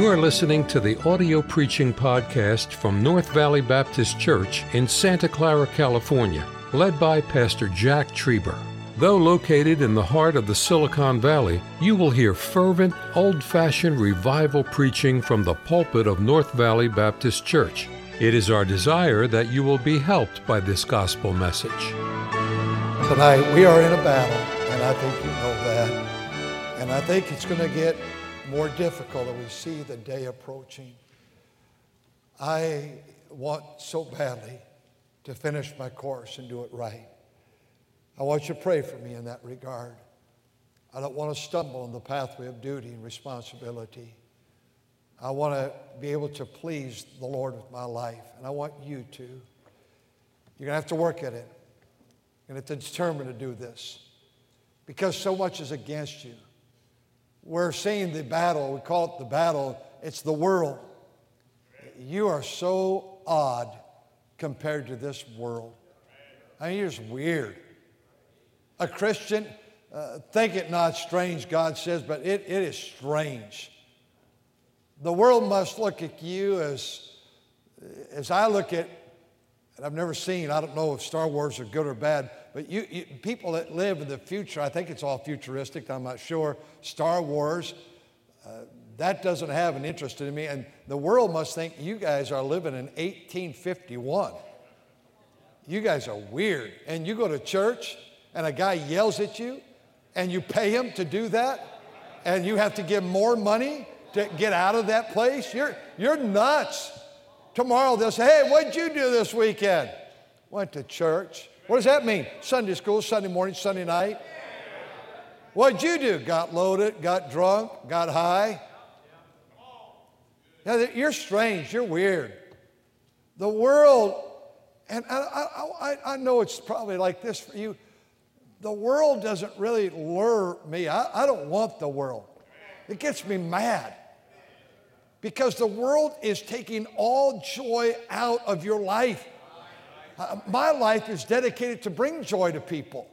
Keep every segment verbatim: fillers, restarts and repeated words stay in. You are listening to the audio preaching podcast from North Valley Baptist Church in Santa Clara, California, led by Pastor Jack Treiber. Though located in the heart of the Silicon Valley, you will hear fervent, old-fashioned revival preaching from the pulpit of North Valley Baptist Church. It is our desire that you will be helped by this gospel message. Tonight, we are in a battle, and I think you know that. And I think it's going to get more difficult as we see the day approaching. I want so badly to finish my course and do it right. I want you to pray for me in that regard. I don't want to stumble on the pathway of duty and responsibility. I want to be able to please the Lord with my life, and I want you to. You're going to have to work at it. You're going to have to determine to do this because so much is against you. We're seeing the battle. We call it the battle. It's the world. You are so odd compared to this world. I mean, you're just weird. A Christian, uh, think it not strange, God says, but it, it is strange. The world must look at you as, as I look at, and I've never seen, I don't know if Star Wars are good or bad, but you, you people that live in the future, I think it's all futuristic, I'm not sure. Star Wars, uh, that doesn't have an interest in me. And the world must think you guys are living in eighteen fifty-one. You guys are weird. And you go to church and a guy yells at you and you pay him to do that and you have to give more money to get out of that place. You're, you're nuts. Tomorrow they'll say, hey, what'd you do this weekend? Went to church. What does that mean? Sunday school, Sunday morning, Sunday night. What'd you do? Got loaded, got drunk, got high. Now, you're strange. You're weird. The world, and I, I, I know it's probably like this for you. The world doesn't really lure me. I, I don't want the world. It gets me mad because the world is taking all joy out of your life. Uh, my life is dedicated to bring joy to people.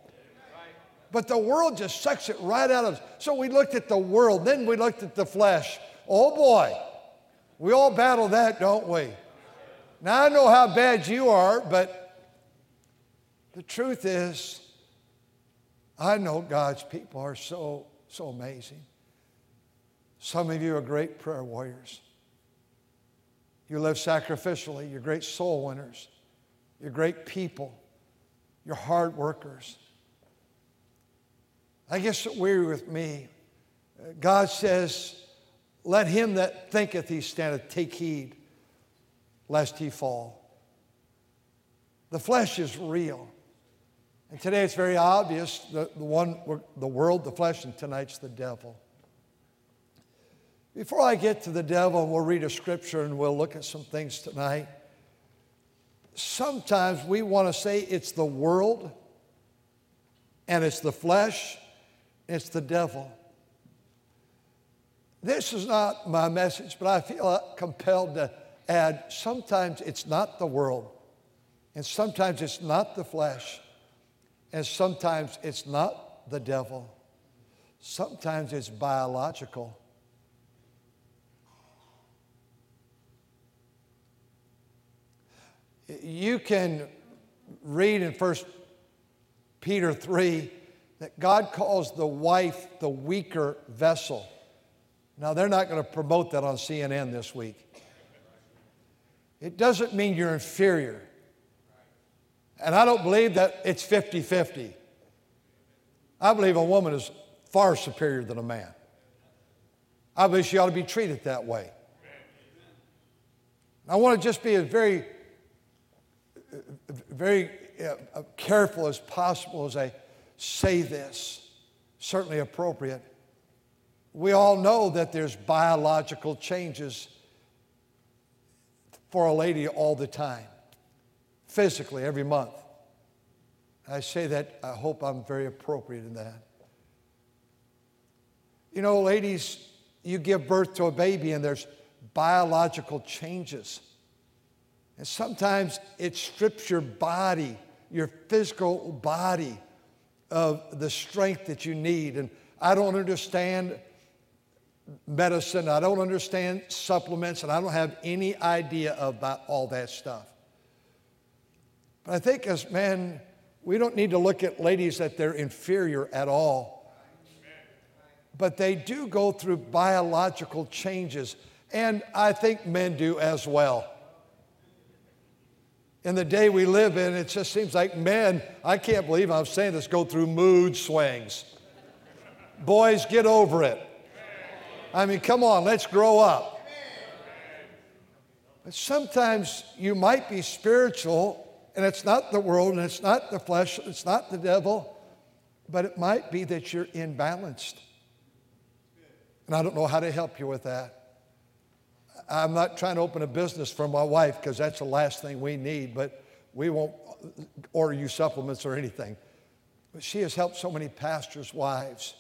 But the world just sucks it right out of us. So we looked at the world, then we looked at the flesh. Oh boy, we all battle that, don't we? Now I know how bad you are, but the truth is, I know God's people are so, so amazing. Some of you are great prayer warriors. You live sacrificially. You're great soul winners. You're great people. You're hard workers. I guess it's weary with me. God says, let him that thinketh he standeth take heed, lest he fall. The flesh is real. And today it's very obvious, the, the, one, the world, the flesh, and tonight's the devil. Before I get to the devil, we'll read a scripture and we'll look at some things tonight. Sometimes we want to say it's the world and it's the flesh, it's the devil. This is not my message, but I feel compelled to add sometimes it's not the world and sometimes it's not the flesh and sometimes it's not the devil. Sometimes it's biological. You can read in First Peter three that God calls the wife the weaker vessel. Now, they're not going to promote that on C N N this week. It doesn't mean you're inferior. And I don't believe that it's fifty-fifty. I believe a woman is far superior than a man. I believe she ought to be treated that way. I want to just be a very... very uh, careful as possible as I say this, certainly appropriate. We all know that there's biological changes for a lady all the time, physically every month. I say that, I hope I'm very appropriate in that. You know, ladies, you give birth to a baby and there's biological changes. And sometimes it strips your body, your physical body, of the strength that you need. And I don't understand medicine. I don't understand supplements, and I don't have any idea about all that stuff. But I think as men, we don't need to look at ladies that they're inferior at all. But they do go through biological changes, and I think men do as well. In the day we live in, it just seems like men, I can't believe I'm saying this, go through mood swings. Boys, get over it. I mean, come on, let's grow up. But sometimes you might be spiritual, and it's not the world, and it's not the flesh, it's not the devil, but it might be that you're imbalanced. And I don't know how to help you with that. I'm not trying to open a business for my wife, because that's the last thing we need, but we won't order you supplements or anything. But she has helped so many pastors' wives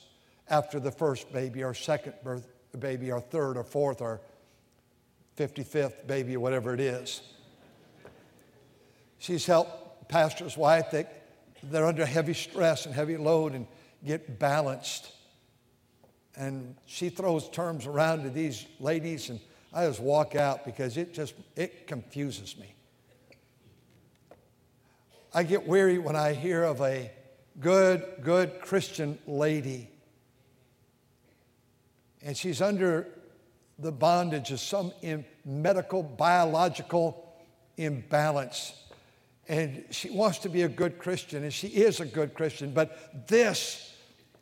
after the first baby or second birth baby or third or fourth or fifty-fifth baby or whatever it is. She's helped pastor's wife that they're under heavy stress and heavy load and get balanced. And she throws terms around to these ladies, and I just walk out because it just, it confuses me. I get weary when I hear of a good, good Christian lady, and she's under the bondage of some medical, biological imbalance. And she wants to be a good Christian, and she is a good Christian, but this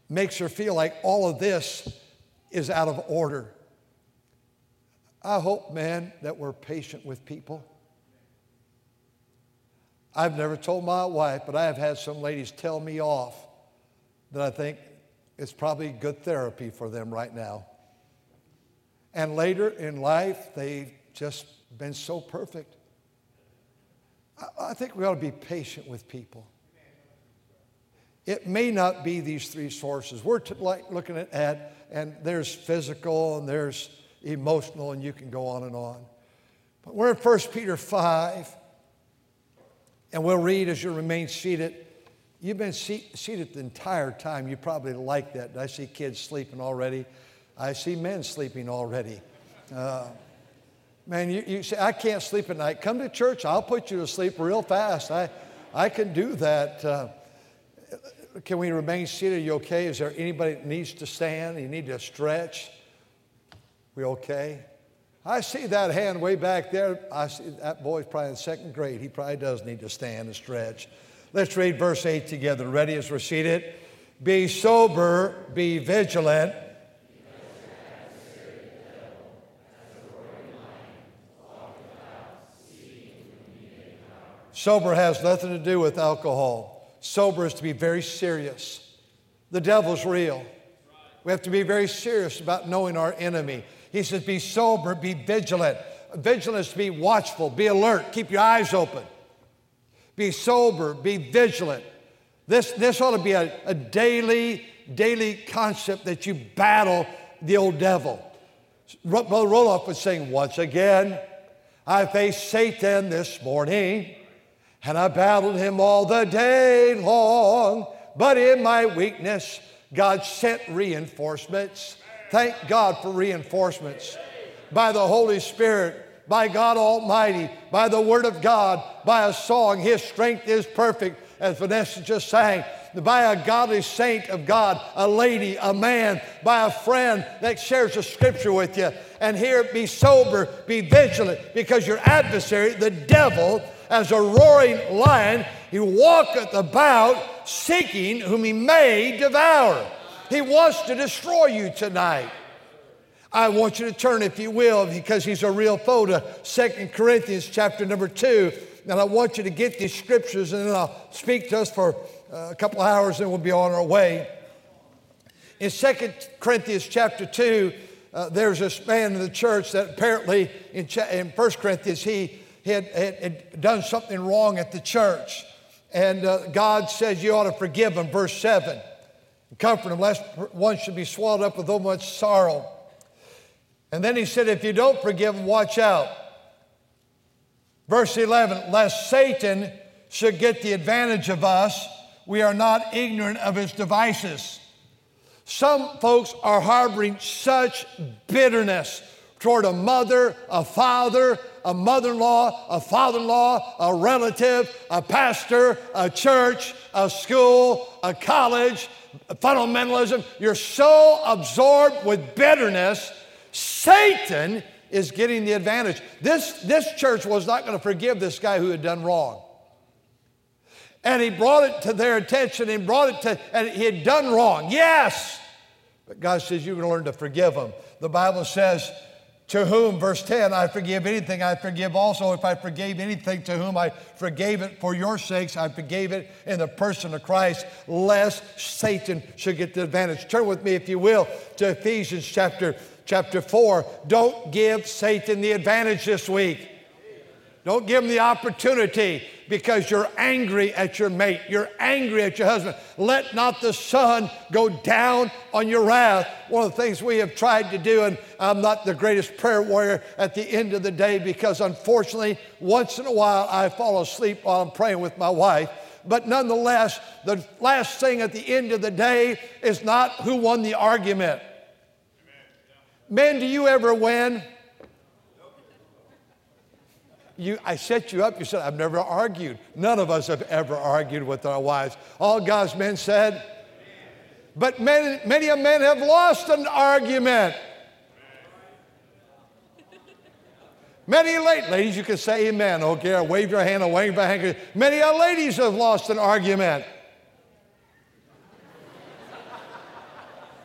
makes her feel like all of this is out of order. I hope, man, that we're patient with people. I've never told my wife, but I have had some ladies tell me off that I think it's probably good therapy for them right now. And later in life, they've just been so perfect. I think we ought to be patient with people. It may not be these three sources. We're t- like looking at, at, and there's physical, and there's emotional, and you can go on and on. But we're in First Peter five, and we'll read as you remain seated. You've been seat, seated the entire time. You probably like that. I see kids sleeping already. I see men sleeping already. Uh, man, you, you say, I can't sleep at night. Come to church. I'll put you to sleep real fast. I, I can do that. Uh, Can we remain seated? Are you okay? Is there anybody that needs to stand? You need to stretch? We okay? I see that hand way back there. I see that boy's probably in second grade. He probably does need to stand and stretch. Let's read verse eight together. Ready as we're seated? Be sober, be vigilant. Sober has nothing to do with alcohol. Sober is to be very serious. The devil's real. We have to be very serious about knowing our enemy. He says, be sober, be vigilant. Vigilant is to be watchful, be alert, keep your eyes open. Be sober, be vigilant. This, this ought to be a, a daily, daily concept that you battle the old devil. Brother Roloff was saying, once again, I faced Satan this morning, and I battled him all the day long, but in my weakness, God sent reinforcements. Thank God for reinforcements. By the Holy Spirit, by God Almighty, by the Word of God, by a song, His strength is perfect, as Vanessa just sang, by a godly saint of God, a lady, a man, by a friend that shares the Scripture with you. And here, be sober, be vigilant, because your adversary, the devil, as a roaring lion, he walketh about seeking whom he may devour. He wants to destroy you tonight. I want you to turn, if you will, because he's a real foe, to Second Corinthians chapter number two. And I want you to get these scriptures, and then I'll speak to us for a couple of hours, and we'll be on our way. In Second Corinthians chapter two, uh, there's this man in the church that apparently in, cha- in First Corinthians, he He had, had, had done something wrong at the church. And uh, God says you ought to forgive him, verse seven. Comfort him, lest one should be swallowed up with so much sorrow. And then he said, if you don't forgive him, watch out. Verse eleven, lest Satan should get the advantage of us, we are not ignorant of his devices. Some folks are harboring such bitterness toward a mother, a father, a mother-in-law, a father-in-law, a relative, a pastor, a church, a school, a college, fundamentalism. You're so absorbed with bitterness, Satan is getting the advantage. This, this church was not going to forgive this guy who had done wrong. And he brought it to their attention. He brought it to, and he had done wrong. Yes. But God says, you're going to learn to forgive them. The Bible says, to whom, verse ten, I forgive anything, I forgive also. If I forgave anything to whom I forgave it for your sakes, I forgave it in the person of Christ, lest Satan should get the advantage. Turn with me, if you will, to Ephesians chapter, chapter four. Don't give Satan the advantage this week. Don't give him the opportunity because you're angry at your mate. You're angry at your husband. Let not the sun go down on your wrath. One of the things we have tried to do, and I'm not the greatest prayer warrior at the end of the day because unfortunately, once in a while, I fall asleep while I'm praying with my wife. But nonetheless, the last thing at the end of the day is not who won the argument. Men, do you ever win? You, I set you up. You said, I've never argued. None of us have ever argued with our wives. All God's men said. Amen. But many, many a man have lost an argument. Amen. Many late ladies, you can say amen. Okay, or wave your hand or wave your hand. Many a ladies have lost an argument.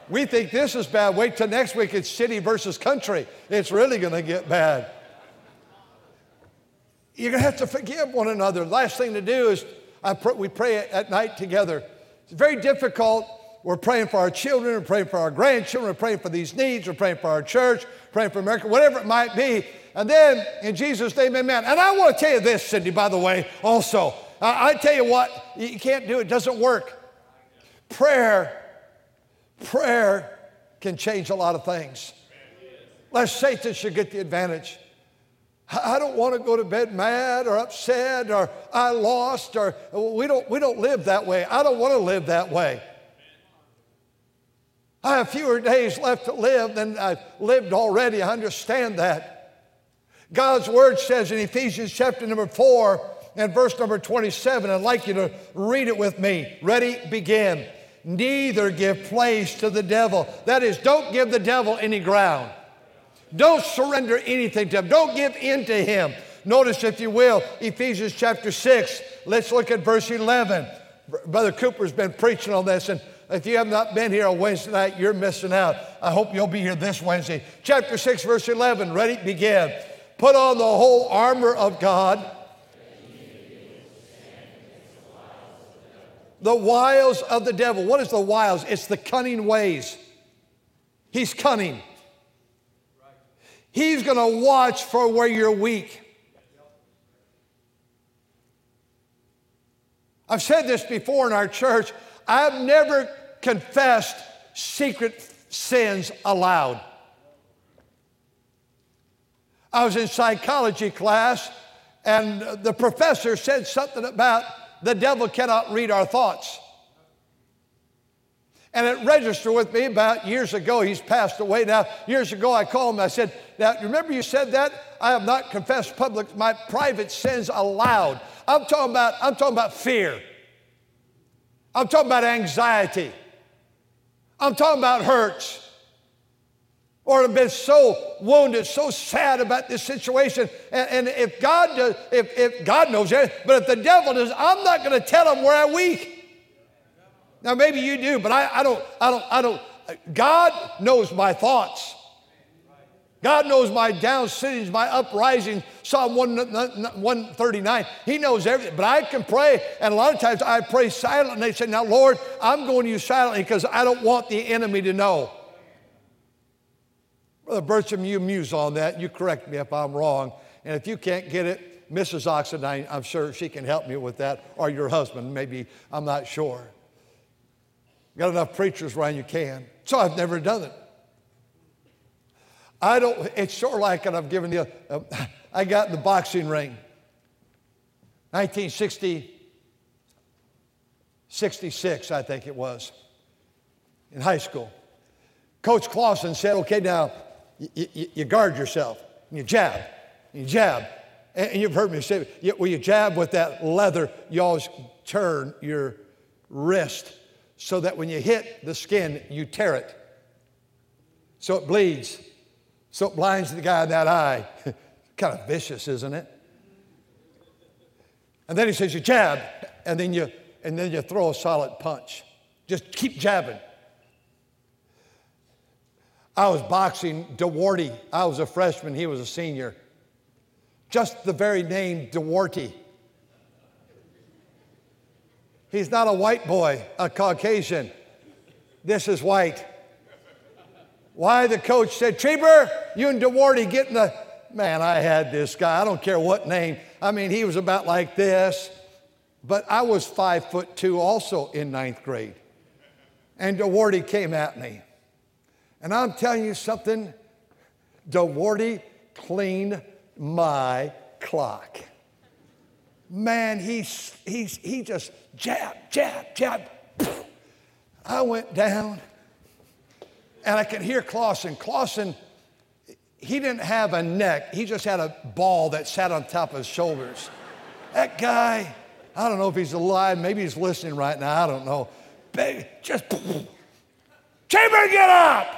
We think this is bad. Wait till next week. It's city versus country. It's really going to get bad. You're going to have to forgive one another. Last thing to do is I pr- we pray at night together. It's very difficult. We're praying for our children. We're praying for our grandchildren. We're praying for these needs. We're praying for our church. Praying for America, whatever it might be. And then in Jesus' name, amen. And I want to tell you this, Cindy, by the way, also. I, I tell you what, you can't do it. It doesn't work. Prayer, prayer can change a lot of things. Lest Satan should get the advantage. I don't want to go to bed mad or upset or I lost or we don't, we don't live that way. I don't want to live that way. I have fewer days left to live than I've lived already. I understand that. God's word says in Ephesians chapter number four and verse number twenty-seven, I'd like you to read it with me. Ready? Begin. Neither give place to the devil. That is, don't give the devil any ground. Don't surrender anything to him. Don't give in to him. Notice, if you will, Ephesians chapter six. Let's look at verse eleven. Brother Cooper's been preaching on this, and if you have not been here on Wednesday night, you're missing out. I hope you'll be here this Wednesday. Chapter six, verse eleven. Ready? Begin. Put on the whole armor of God. The wiles of the devil. What is the wiles? It's the cunning ways. He's cunning. He's going to watch for where you're weak. I've said this before in our church. I've never confessed secret sins aloud. I was in psychology class, and the professor said something about the devil cannot read our thoughts. And it registered with me about years ago. He's passed away now. Years ago, I called him. I said, now, remember you said that? I have not confessed public my private sins aloud. I'm talking about, I'm talking about fear. I'm talking about anxiety. I'm talking about hurts. Or have been so wounded, so sad about this situation. And, and if God does, if, if God knows it, but if the devil does, I'm not going to tell him where I'm weak. Now, maybe you do, but I, I don't, I don't, I don't. God knows my thoughts. God knows my down sittings, my uprisings. Psalm one thirty-nine, he knows everything. But I can pray, and a lot of times I pray silently. And they say, now, Lord, I'm going to you silently because I don't want the enemy to know. Brother Bertram, you muse on that. You correct me if I'm wrong. And if you can't get it, Missus Oxen, I'm sure she can help me with that, or your husband, maybe, I'm not sure. Got enough preachers around you can. So I've never done it. I don't, it's sure like, and I've given you, uh, I got in the boxing ring. nineteen sixty-six, I think it was. in high school. Coach Clausen said, okay, now you, you, you guard yourself, and you jab, and you jab. And, and you've heard me say, well, you jab with that leather, you always turn your wrist so that when you hit the skin, you tear it. So it bleeds. So it blinds the guy in that eye. Kind of vicious, isn't it? And then he says, you jab, and then you, and then you throw a solid punch. Just keep jabbing. I was boxing Duarte. I was a freshman. He was a senior. Just the very name Duarte. He's not a white boy, a Caucasian. This is white. Why the coach said, Treiber, you and Duarte get in the... Man, I had this guy. I don't care what name. I mean, he was about like this. But I was five foot two also in ninth grade. And Duarte came at me. And I'm telling you something, Duarte cleaned my clock. Man, he, he, he just jab, jab, jab. I went down, and I could hear Clausen. Clausen, he didn't have a neck. He just had a ball that sat on top of his shoulders. That guy, I don't know if he's alive. Maybe he's listening right now. I don't know. Baby, just, Chamber, get up!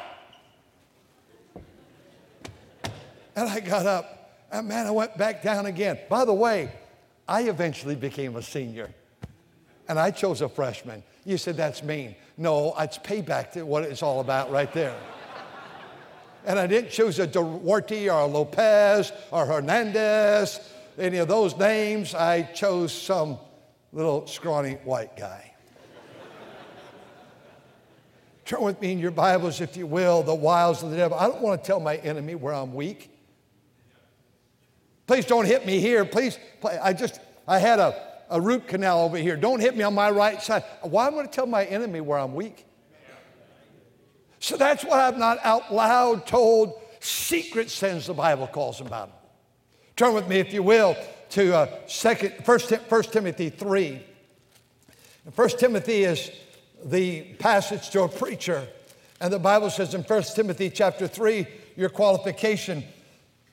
And I got up. And, man, I went back down again. By the way, I eventually became a senior, and I chose a freshman. You said, that's mean. No, it's payback to what it's all about right there. And I didn't choose a Duarte or a Lopez or Hernandez, any of those names. I chose some little scrawny white guy. Turn with me in your Bibles, if you will, the wiles of the devil. I don't want to tell my enemy where I'm weak. Please don't hit me here. Please, I just, I had a, a root canal over here. Don't hit me on my right side. Why am I going to tell my enemy where I'm weak? So that's why I've not out loud told secret sins, the Bible calls them about them. Turn with me, if you will, to uh, second, First Timothy three. First Timothy is the passage to a preacher. And the Bible says in First Timothy chapter three, your qualification.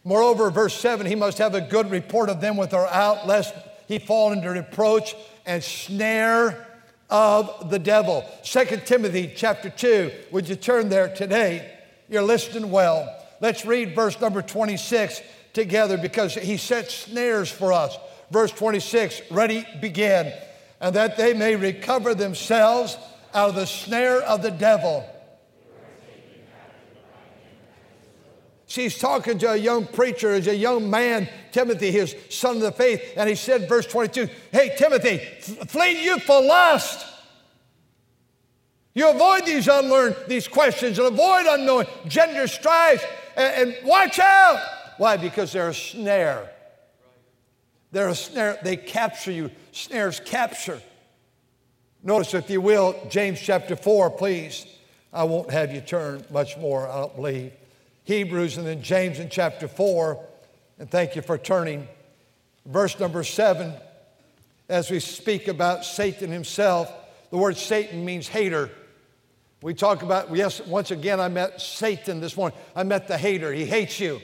Moreover, verse seven, he must have a good report of them which are out, lest he fall into reproach and snare of the devil. Second Timothy chapter two, would you turn there today? You're listening well. Let's read verse number twenty-six together, because he sets snares for us. Verse twenty-six, ready, begin. And that they may recover themselves out of the snare of the devil. She's talking to a young preacher, as a young man, Timothy, his son of the faith. And he said, verse twenty-two, hey, Timothy, flee youthful lust. You avoid these unlearned, these questions, and avoid unknowing gender strife, and, and watch out. Why? Because they're a snare. They're a snare. They capture you. Snares capture. Notice, if you will, James chapter four, please. I won't have you turn much more, I don't believe. Hebrews and then James in chapter four. And thank you for turning. Verse number seven, as we speak about Satan himself, the word Satan means hater. We talk about, yes, once again, I met Satan this morning. I met the hater. He hates you.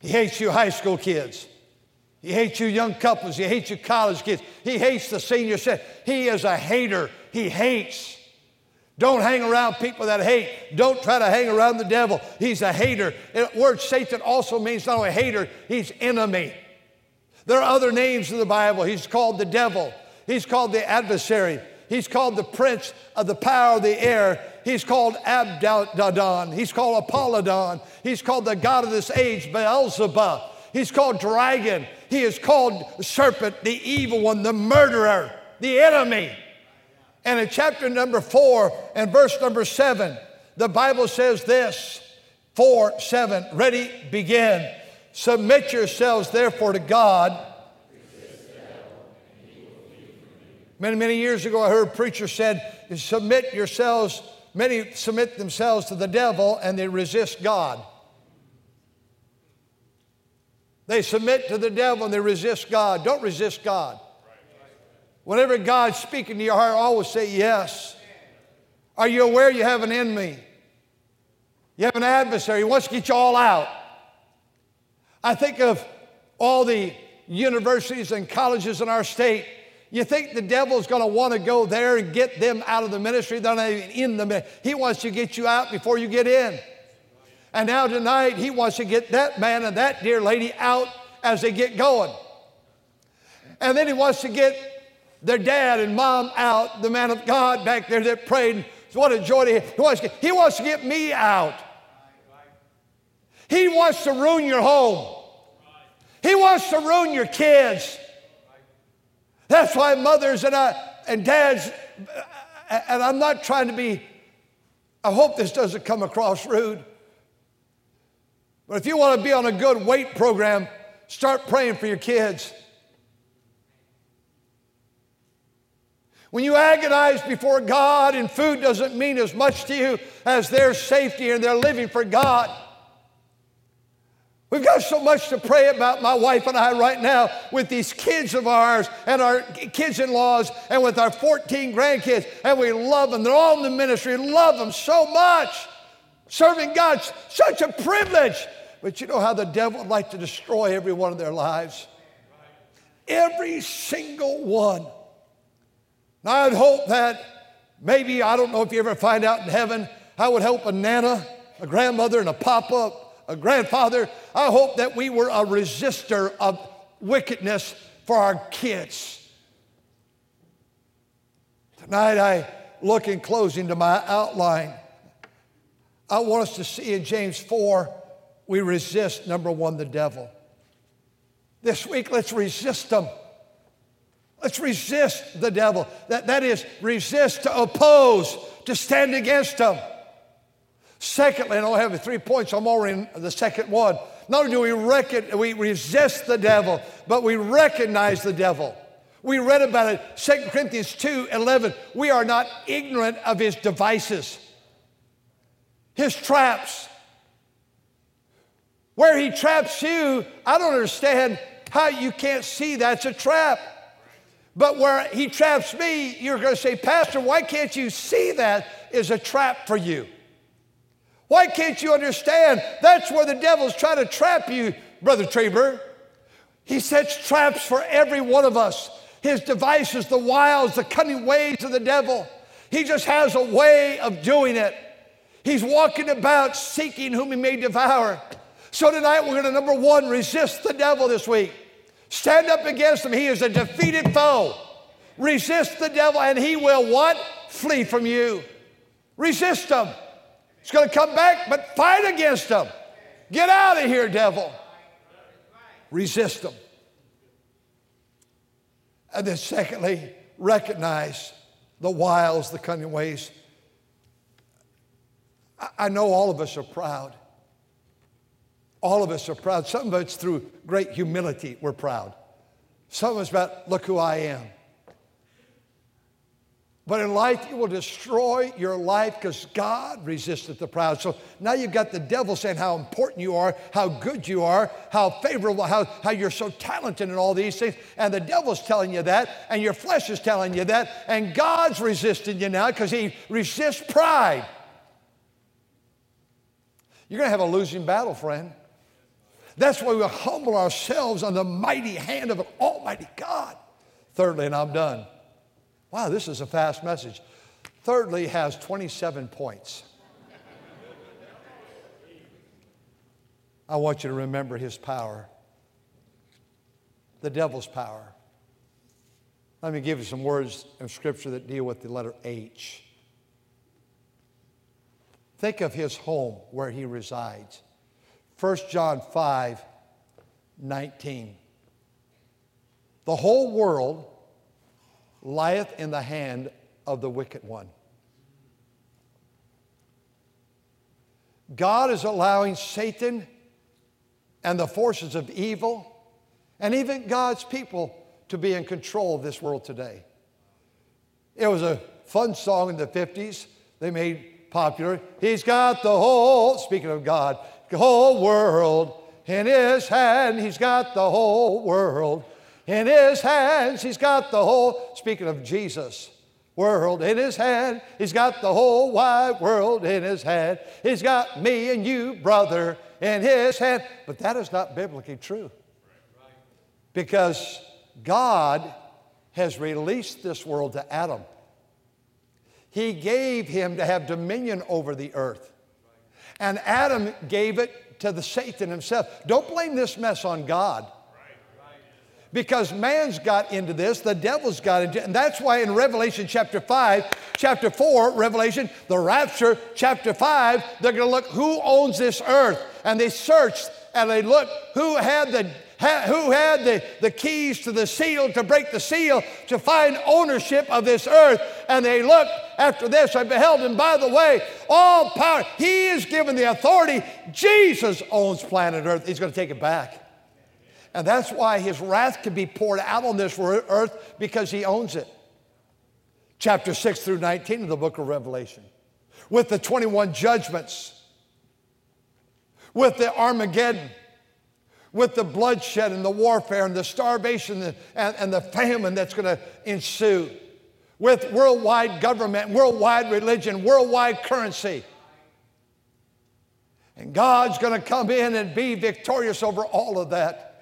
He hates you high school kids. He hates you young couples. He hates you college kids. He hates the senior set. He is a hater. He hates. Don't hang around people that hate. Don't try to hang around the devil. He's a hater. The word Satan also means not only hater, he's enemy. There are other names in the Bible. He's called the devil. He's called the adversary. He's called the prince of the power of the air. He's called Abaddon. He's called Apollyon. He's called the god of this age, Beelzebub. He's called dragon. He is called serpent, the evil one, the murderer, the enemy. And in chapter number four and verse number seven, the Bible says this, four, seven, ready, begin. Submit yourselves, therefore, to God. Many, many years ago, I heard a preacher said, submit yourselves, many submit themselves to the devil and they resist God. They submit to the devil and they resist God. Don't resist God. Whenever God's speaking to your heart, always say yes. Are you aware you have an enemy? You have an adversary. He wants to get you all out. I think of all the universities and colleges in our state. You think the devil's going to want to go there and get them out of the ministry? They're not even in the ministry. He wants to get you out before you get in. And now tonight, he wants to get that man and that dear lady out as they get going. And then he wants to get their dad and mom out, the man of God back there that prayed. What a joy to him. He wants to get, he wants to get me out. He wants to ruin your home. He wants to ruin your kids. That's why mothers and, I, and dads, and I'm not trying to be, I hope this doesn't come across rude, but if you want to be on a good weight program, start praying for your kids. When you agonize before God and food doesn't mean as much to you as their safety and their living for God. We've got so much to pray about, my wife and I, right now with these kids of ours and our kids-in-laws and with our fourteen grandkids. And we love them. They're all in the ministry. Love them so much. Serving God, such a privilege. But you know how the devil would like to destroy every one of their lives? Every single one. Now, I'd hope that maybe, I don't know if you ever find out in heaven, I would help a nana, a grandmother, and a papa, a grandfather. I hope that we were a resistor of wickedness for our kids. Tonight, I look in closing to my outline. I want us to see in James four, we resist, number one, the devil. This week, let's resist him. Let's resist the devil. That, that is, resist, to oppose, to stand against him. Secondly, and I'll have three points. I'm already in the second one. Not only do we, reckon, we resist the devil, but we recognize the devil. We read about it, Second Corinthians two eleven. We are not ignorant of his devices, his traps. Where he traps you, I don't understand how you can't see that's a trap. But where he traps me, you're going to say, Pastor, why can't you see that is a trap for you? Why can't you understand? That's where the devil's trying to trap you, Brother Treiber. He sets traps for every one of us. His devices, the wiles, the cunning ways of the devil. He just has a way of doing it. He's walking about seeking whom he may devour. So tonight we're going to, number one, resist the devil this week. Stand up against him. He is a defeated foe. Resist the devil and he will what? Flee from you. Resist him. He's going to come back, but fight against him. Get out of here, devil. Resist him. And then secondly, recognize the wiles, the cunning ways. I know all of us are proud. All of us are proud. Some of us, through great humility, we're proud. Some of us about, look who I am. But in life, you will destroy your life because God resisteth the proud. So now you've got the devil saying how important you are, how good you are, how favorable, how, how you're so talented in all these things. And the devil's telling you that, and your flesh is telling you that, and God's resisting you now because he resists pride. You're going to have a losing battle, friend. That's why we humble ourselves on the mighty hand of an almighty God. Thirdly, and I'm done. Wow, this is a fast message. Thirdly has twenty-seven points. I want you to remember his power, the devil's power. Let me give you some words of Scripture that deal with the letter H. Think of his home where he resides. First John five nineteen. The whole world lieth in the hand of the wicked one. God is allowing Satan and the forces of evil and even God's people to be in control of this world today. It was a fun song in the fifties. They made popular. He's got the whole, speaking of God, the whole world in his hand. He's got the whole world in his hands. He's got the whole. Speaking of Jesus, world in his hand. He's got the whole wide world in his hand. He's got me and you, brother, in his hand. But that is not biblically true, because God has released this world to Adam. He gave him to have dominion over the earth, and Adam gave it to the Satan himself. Don't blame this mess on God, because man's got into this, the devil's got into it. And that's why in Revelation chapter five, chapter four, Revelation, the rapture, chapter five, they're gonna look who owns this earth. And they searched and they looked who had the who had the, the keys to the seal, to break the seal, to find ownership of this earth. And they looked. After this, I beheld, and by the way, all power, he is given the authority. Jesus owns planet earth. He's gonna take it back. And that's why his wrath can be poured out on this earth, because he owns it. Chapter six through nineteen of the book of Revelation. With the twenty-one judgments, with the Armageddon, with the bloodshed and the warfare and the starvation and, and the famine that's going to ensue, with worldwide government, worldwide religion, worldwide currency. And God's going to come in and be victorious over all of that.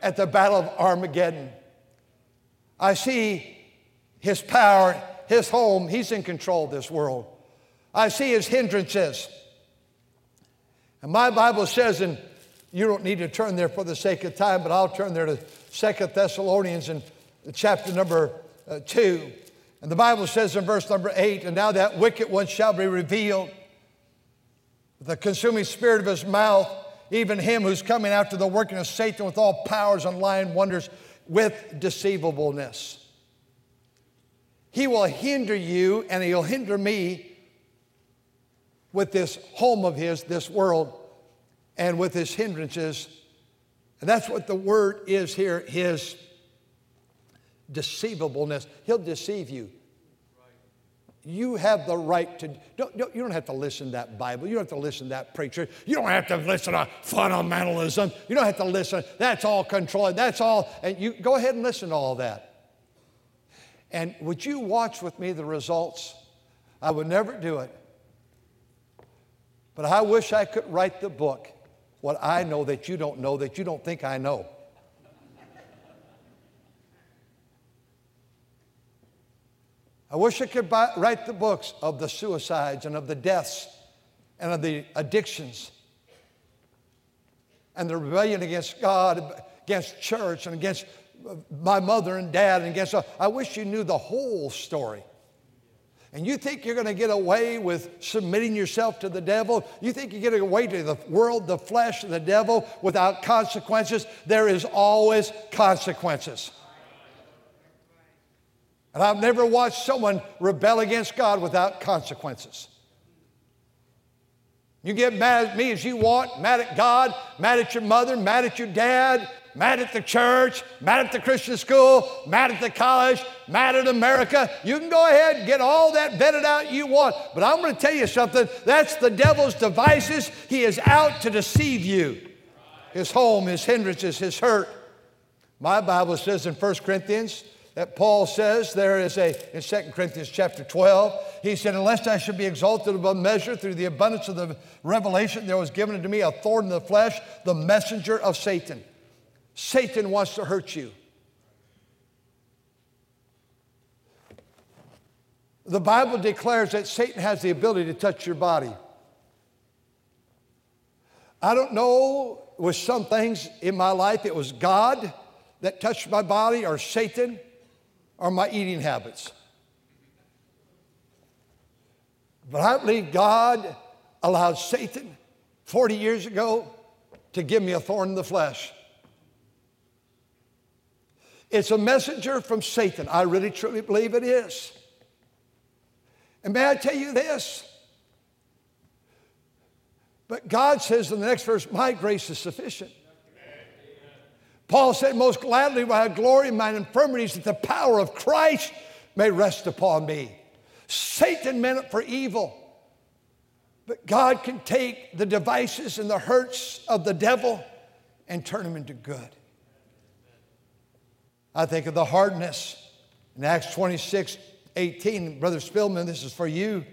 At the battle of Armageddon, I see his power, his home. He's in control of this world. I see his hindrances. And my Bible says, and you don't need to turn there for the sake of time, but I'll turn there to Second Thessalonians in chapter number two. And the Bible says in verse number eight, and now that wicked one shall be revealed, with the consuming spirit of his mouth, even him who's coming after the working of Satan with all powers and lying wonders, with deceivableness. He will hinder you and he'll hinder me with this home of his, this world, and with his hindrances. And that's what the word is here, his deceivableness. He'll deceive you. You have the right to, don't, don't, you don't have to listen to that Bible. You don't have to listen to that preacher. You don't have to listen to fundamentalism. You don't have to listen. That's all controlling. That's all. And you go ahead and listen to all that. And would you watch with me the results? I would never do it. But I wish I could write the book, what I know that you don't know, that you don't think I know. I wish I could buy, write the books of the suicides and of the deaths and of the addictions and the rebellion against God, against church, and against my mother and dad, and against, I wish you knew the whole story. And you think you're going to get away with submitting yourself to the devil? You think you're getting away to the world, the flesh, and the devil without consequences? There is always consequences. And I've never watched someone rebel against God without consequences. You get mad at me as you want, mad at God, mad at your mother, mad at your dad, mad at the church, mad at the Christian school, mad at the college, mad at America. You can go ahead and get all that vented out you want. But I'm going to tell you something. That's the devil's devices. He is out to deceive you. His home, his hindrances, his hurt. My Bible says in First Corinthians, that Paul says there is a, in Second Corinthians chapter twelve, he said, unless I should be exalted above measure through the abundance of the revelation, there was given unto me a thorn in the flesh, the messenger of Satan. Satan wants to hurt you. The Bible declares that Satan has the ability to touch your body. I don't know, with some things in my life, it was God that touched my body, or Satan, or my eating habits. But I believe God allowed Satan forty years ago to give me a thorn in the flesh. It's a messenger from Satan. I really truly believe it is. And may I tell you this? But God says in the next verse, my grace is sufficient. Paul said, most gladly will I glory in my infirmities, that the power of Christ may rest upon me. Satan meant it for evil, but God can take the devices and the hurts of the devil and turn them into good. I think of the hardness in Acts twenty-six, eighteen, Brother Spillman, this is for you,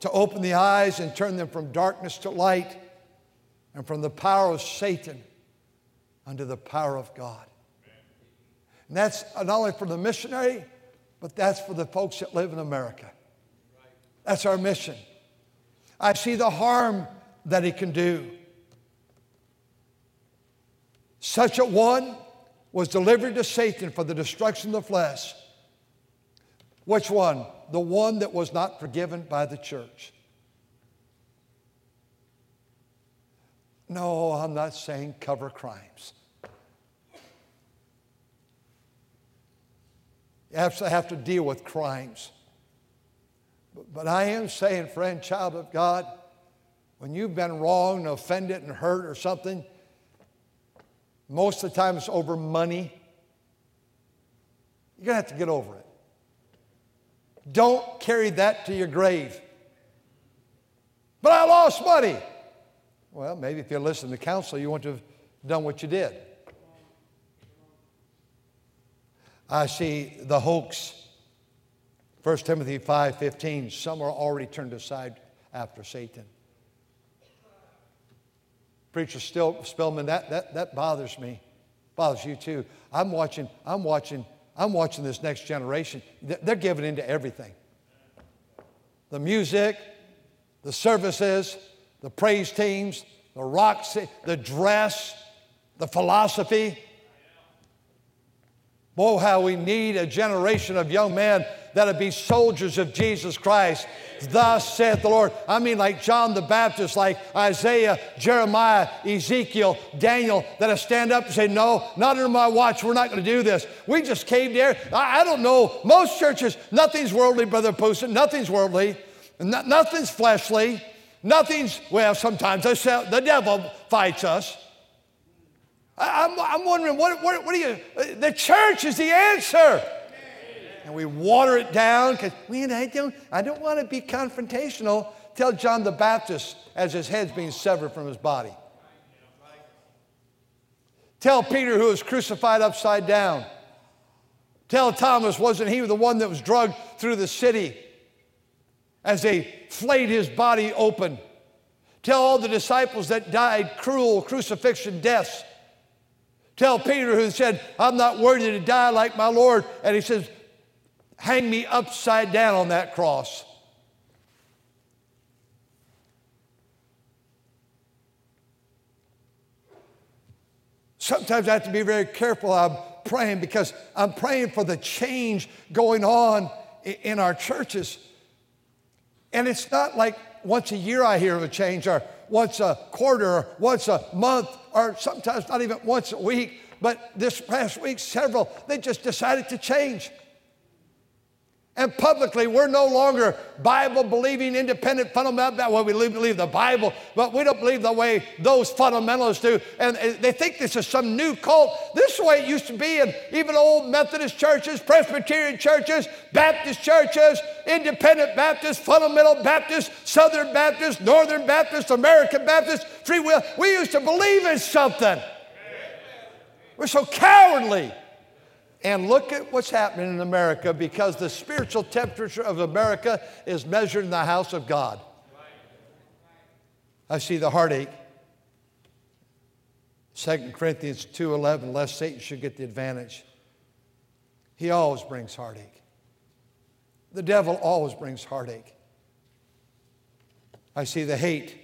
to open the eyes and turn them from darkness to light and from the power of Satan unto the power of God. And that's not only for the missionary, but that's for the folks that live in America. That's our mission. I see the harm that it can do. Such a one was delivered to Satan for the destruction of the flesh. Which one? The one that was not forgiven by the church. No, I'm not saying cover crimes. You absolutely have to deal with crimes. But I am saying, friend, child of God, when you've been wronged, offended, and hurt or something, most of the time it's over money. You're going to have to get over it. Don't carry that to your grave. But I lost money. Well, maybe if you listened to counsel, you wouldn't have done what you did. I see the hoax. First Timothy five fifteen, some are already turned aside after Satan. Preacher still, Spillman, that, that, that bothers me. Bothers you too. I'm watching, I'm watching, I'm watching this next generation. They're giving into everything. The music, the services, the praise teams, the rock, the dress, the philosophy. Oh, how we need a generation of young men that would be soldiers of Jesus Christ. Thus saith the Lord. I mean, like John the Baptist, like Isaiah, Jeremiah, Ezekiel, Daniel, that would stand up and say, no, not under my watch. We're not going to do this. We just came there. I, I don't know. Most churches, nothing's worldly, Brother Poussin. Nothing's worldly. No, nothing's fleshly. Nothing's, well, sometimes the, the devil fights us. I'm, I'm wondering, what, what, what are you, the church is the answer. Amen. And we water it down because we I don't, I don't want to be confrontational. Tell John the Baptist as his head's being severed from his body. Tell Peter who was crucified upside down. Tell Thomas, wasn't he the one that was dragged through the city as they flayed his body open? Tell all the disciples that died cruel crucifixion deaths. Tell Peter who said, I'm not worthy to die like my Lord. And he says, hang me upside down on that cross. Sometimes I have to be very careful. I'm praying because I'm praying for the change going on in our churches. And it's not like once a year I hear of a change or once a quarter or once a month, or sometimes not even once a week, but this past week, several, they just decided to change. And publicly, we're no longer Bible-believing, independent, fundamental, that way we believe the Bible, but we don't believe the way those fundamentalists do. And they think this is some new cult. This is the way it used to be in even old Methodist churches, Presbyterian churches, Baptist churches, Independent Baptist, Fundamental Baptist, Southern Baptist, Northern Baptist, American Baptist, Free Will. We used to believe in something. We're so cowardly. And look at what's happening in America, because the spiritual temperature of America is measured in the house of God. I see the heartache. Second Corinthians two eleven, lest Satan should get the advantage. He always brings heartache. The devil always brings heartache. I see the hate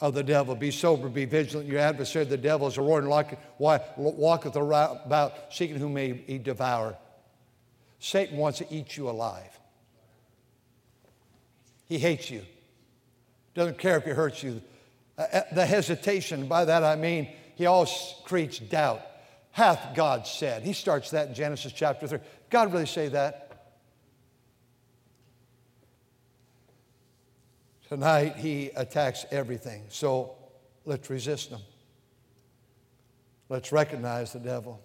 of the devil. Be sober, be vigilant. Your adversary, the devil, is a roaring lion, walketh about, seeking whom may he devour. Satan wants to eat you alive. He hates you. Doesn't care if he hurts you. Uh, the hesitation, by that I mean, he always creates doubt. Hath God said? He starts that in Genesis chapter three. God really say that? Tonight, he attacks everything. So let's resist him. Let's recognize the devil.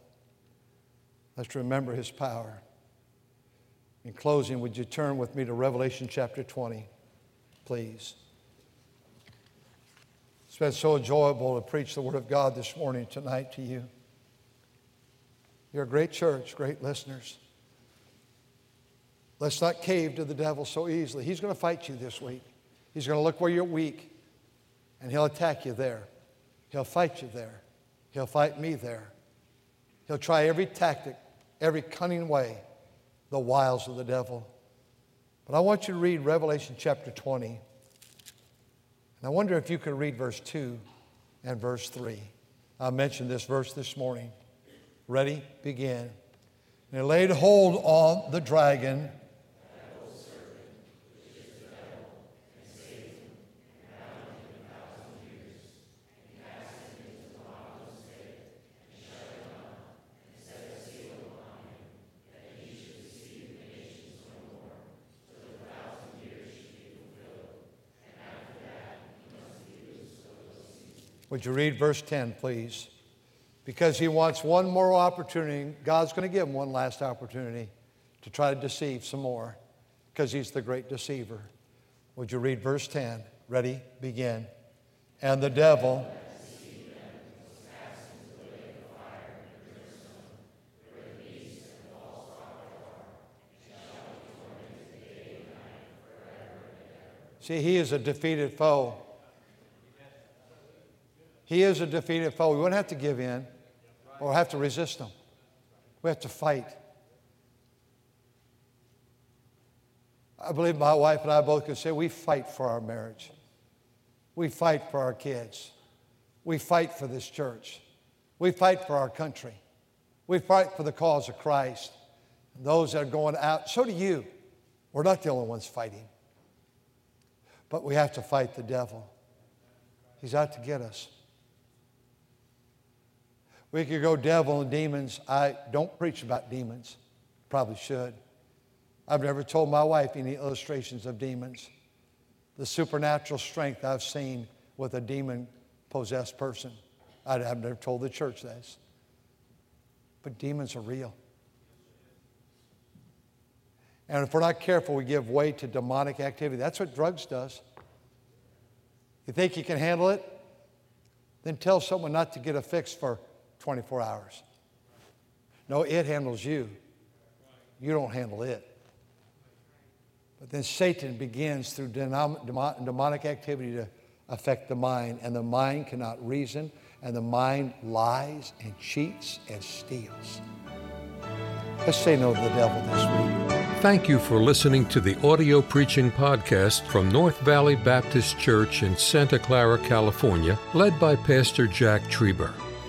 Let's remember his power. In closing, would you turn with me to Revelation chapter twenty, please? It's been so enjoyable to preach the Word of God this morning, tonight to you. You're a great church, great listeners. Let's not cave to the devil so easily. He's going to fight you this week. He's going to look where you're weak, and he'll attack you there. He'll fight you there. He'll fight me there. He'll try every tactic, every cunning way, the wiles of the devil. But I want you to read Revelation chapter twenty. And I wonder if you could read verse two and verse three. I mentioned this verse this morning. Ready? Begin. And he laid hold on the dragon, would you read verse ten, please? Because he wants one more opportunity. God's going to give him one last opportunity to try to deceive some more, because he's the great deceiver. Would you read verse ten? Ready? Begin. And the devil... See, he is a defeated foe. He is a defeated foe. We wouldn't have to give in or have to resist him. We have to fight. I believe my wife and I both can say we fight for our marriage. We fight for our kids. We fight for this church. We fight for our country. We fight for the cause of Christ. And those that are going out, so do you. We're not the only ones fighting. But we have to fight the devil. He's out to get us. We could go devil and demons. I don't preach about demons. Probably should. I've never told my wife any illustrations of demons. The supernatural strength I've seen with a demon-possessed person, I've never told the church this. But demons are real. And if we're not careful, we give way to demonic activity. That's what drugs does. You think you can handle it? Then tell someone not to get a fix for twenty-four hours. No, it handles you. You don't handle it. But then Satan begins through demonic activity to affect the mind, and the mind cannot reason, and the mind lies and cheats and steals. Let's say no to the devil this week. Thank you for listening to the audio preaching podcast from North Valley Baptist Church in Santa Clara, California, led by Pastor Jack Treiber.